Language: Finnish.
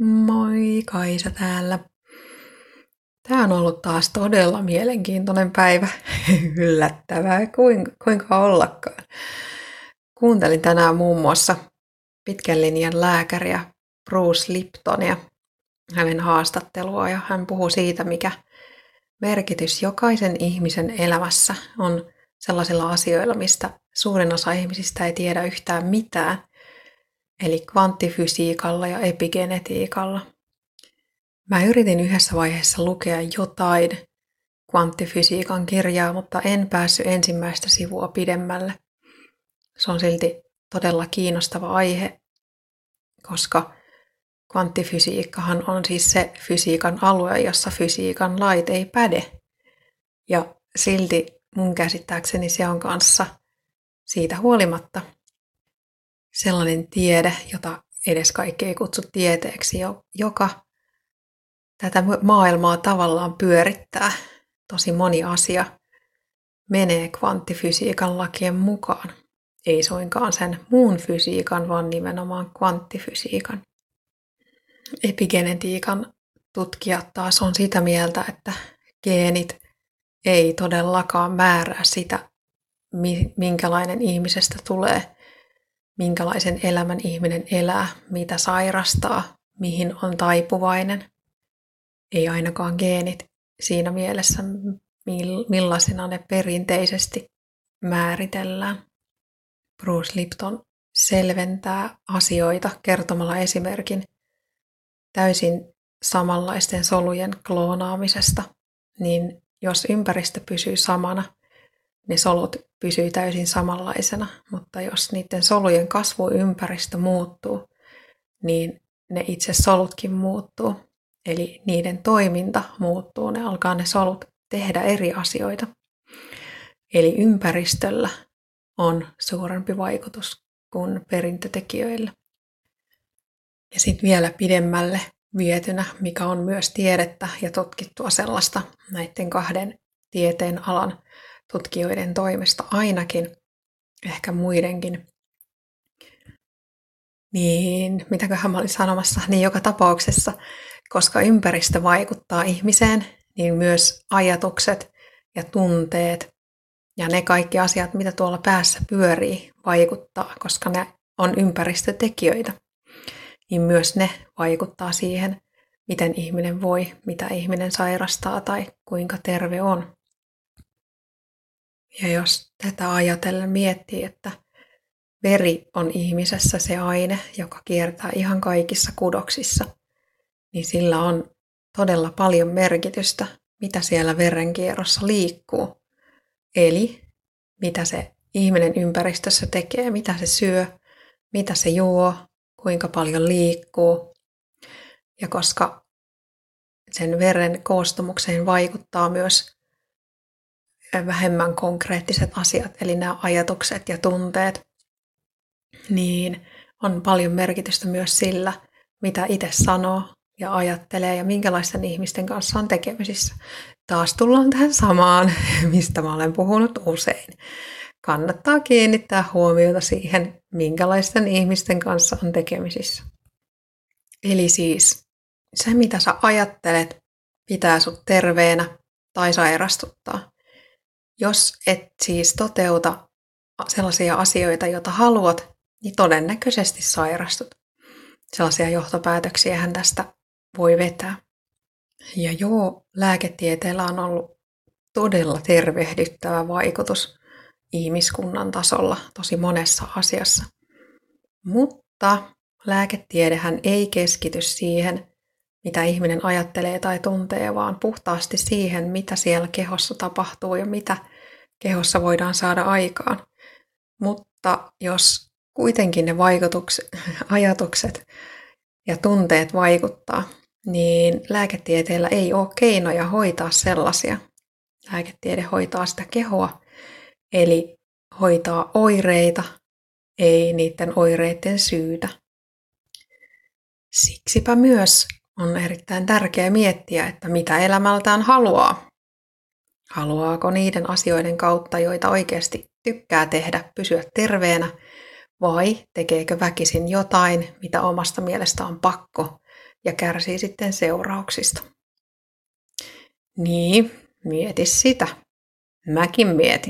Moi, Kaisa täällä. Tämä on ollut taas todella mielenkiintoinen päivä. Yllättävää, kuinka ollakaan. Kuuntelin tänään muun muassa pitkän linjan lääkäriä Bruce Liptonia, hänen haastattelua, ja hän puhui siitä, mikä merkitys jokaisen ihmisen elämässä on sellaisilla asioilla, mistä suurin osa ihmisistä ei tiedä yhtään mitään, eli kvanttifysiikalla ja epigenetiikalla. Mä yritin yhdessä vaiheessa lukea jotain kvanttifysiikan kirjaa, mutta en päässyt ensimmäistä sivua pidemmälle. Se on silti todella kiinnostava aihe, koska kvanttifysiikkahan on siis se fysiikan alue, jossa fysiikan lait ei päde. Ja silti mun käsittääkseni se on kanssa siitä huolimatta sellainen tiede, jota edes kaikki ei kutsu tieteeksi, joka tätä maailmaa tavallaan pyörittää. Tosi moni asia menee kvanttifysiikan lakien mukaan. Ei suinkaan sen muun fysiikan, vaan nimenomaan kvanttifysiikan. Epigenetiikan tutkijat taas on sitä mieltä, että geenit ei todellakaan määrää sitä, minkälainen ihmisestä tulee, minkälaisen elämän ihminen elää, mitä sairastaa, mihin on taipuvainen. Ei ainakaan geenit siinä mielessä, millaisena ne perinteisesti määritellään. Bruce Lipton selventää asioita kertomalla esimerkin täysin samanlaisten solujen kloonaamisesta, niin jos ympäristö pysyy samana, ne solut pysyy täysin samanlaisena, mutta jos niiden solujen kasvuympäristö muuttuu, niin ne itse solutkin muuttuu. Eli niiden toiminta muuttuu, ne solut tehdä eri asioita. Eli ympäristöllä on suurempi vaikutus kuin perintötekijöillä. Ja sitten vielä pidemmälle vietynä, mikä on myös tiedettä ja tutkittua sellaista näiden kahden tieteen alan tutkijoiden toimesta ainakin, ehkä muidenkin. Niin, mitäköhän mä olin sanomassa, niin joka tapauksessa, koska ympäristö vaikuttaa ihmiseen, niin myös ajatukset ja tunteet ja ne kaikki asiat, mitä tuolla päässä pyörii, vaikuttaa, koska ne on ympäristötekijöitä. Niin myös ne vaikuttaa siihen, miten ihminen voi, mitä ihminen sairastaa tai kuinka terve on. Ja jos tätä ajatellen miettii, että veri on ihmisessä se aine, joka kiertää ihan kaikissa kudoksissa, niin sillä on todella paljon merkitystä, mitä siellä verenkierrossa liikkuu. Eli mitä se ihminen ympäristössä tekee, mitä se syö, mitä se juo, kuinka paljon liikkuu. Ja koska sen veren koostumukseen vaikuttaa myös vähemmän konkreettiset asiat, eli nämä ajatukset ja tunteet, niin on paljon merkitystä myös sillä, mitä itse sanoo ja ajattelee ja minkälaisten ihmisten kanssa on tekemisissä. Taas tullaan tähän samaan, mistä mä olen puhunut usein. Kannattaa kiinnittää huomiota siihen, minkälaisten ihmisten kanssa on tekemisissä. Eli siis se, mitä sä ajattelet, pitää sut terveenä tai sairastuttaa. Jos et siis toteuta sellaisia asioita, joita haluat, niin todennäköisesti sairastut. Sellaisia johtopäätöksiähän tästä voi vetää. Ja joo, lääketieteellä on ollut todella tervehdyttävä vaikutus ihmiskunnan tasolla tosi monessa asiassa. Mutta lääketiedehän ei keskity siihen, mitä ihminen ajattelee tai tuntee, vaan puhtaasti siihen, mitä siellä kehossa tapahtuu ja mitä kehossa voidaan saada aikaan. Mutta jos kuitenkin ne ajatukset ja tunteet vaikuttaa, niin lääketieteellä ei ole keinoja hoitaa sellaisia. Lääketiede hoitaa sitä kehoa, eli hoitaa oireita, ei niiden oireiden syytä. Siksipä myös on erittäin tärkeää miettiä, että mitä elämältään haluaa. Haluaako niiden asioiden kautta, joita oikeasti tykkää tehdä, pysyä terveenä, vai tekeekö väkisin jotain, mitä omasta mielestä on pakko ja kärsii sitten seurauksista. Niin, mieti sitä. Mäkin mietin.